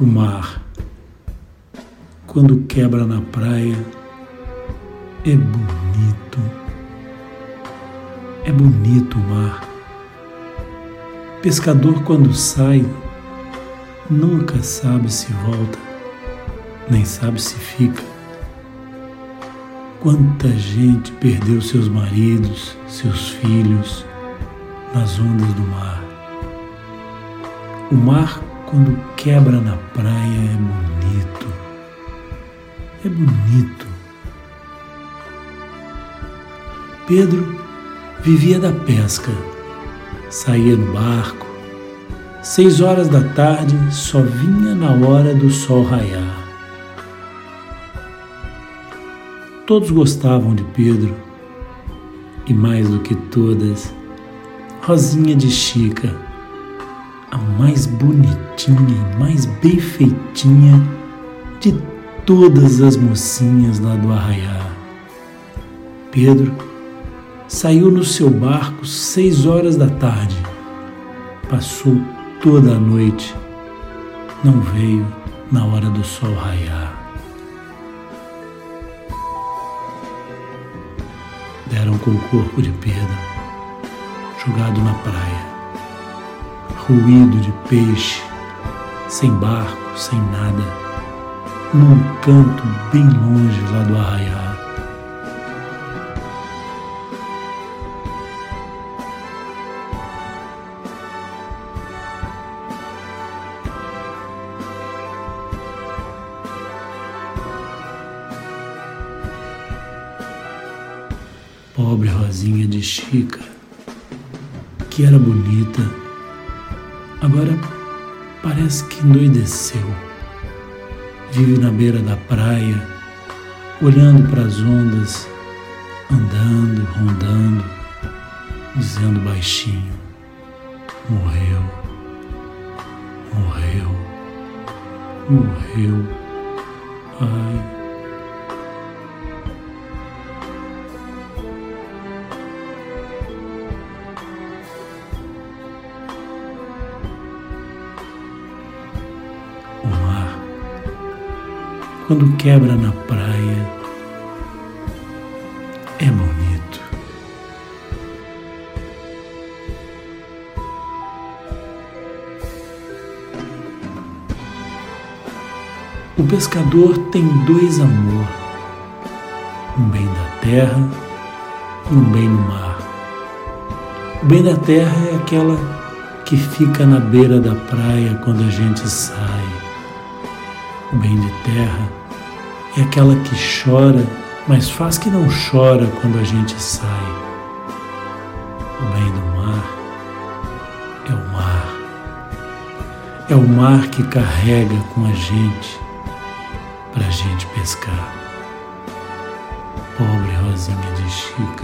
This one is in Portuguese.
O mar, quando quebra na praia, é bonito. É bonito o mar. Pescador, quando sai, nunca sabe se volta, nem sabe se fica. Quanta gente perdeu seus maridos, seus filhos, nas ondas do mar. O mar, quando quebra na praia, é bonito. É bonito. Pedro vivia da pesca. Saía no barco. 6 horas da tarde, só vinha na hora do sol raiar. Todos gostavam de Pedro. E mais do que todas, Rosinha de Chica, a mais bonitinha e mais bem feitinha de todas as mocinhas lá do arraiá. Pedro saiu no seu barco 6 horas da tarde. Passou toda a noite. Não veio na hora do sol raiar. Deram com o corpo de Pedro, jogado na praia. Ruído de peixe, sem barco, sem nada, num canto bem longe lá do arraiá. Pobre Rosinha de Chica, que era bonita, agora parece que endoideceu. Vive na beira da praia, olhando para as ondas, andando, rondando, dizendo baixinho: morreu, morreu, morreu, ai. Quando quebra na praia, é bonito. O pescador tem 2 amor, um bem da terra e um bem no mar. O bem da terra é aquela que fica na beira da praia quando a gente sai. O bem de terra é aquela que chora, mas faz que não chora quando a gente sai. O bem do mar é o mar. É o mar que carrega com a gente pra gente pescar. Pobre Rosinha de Chica.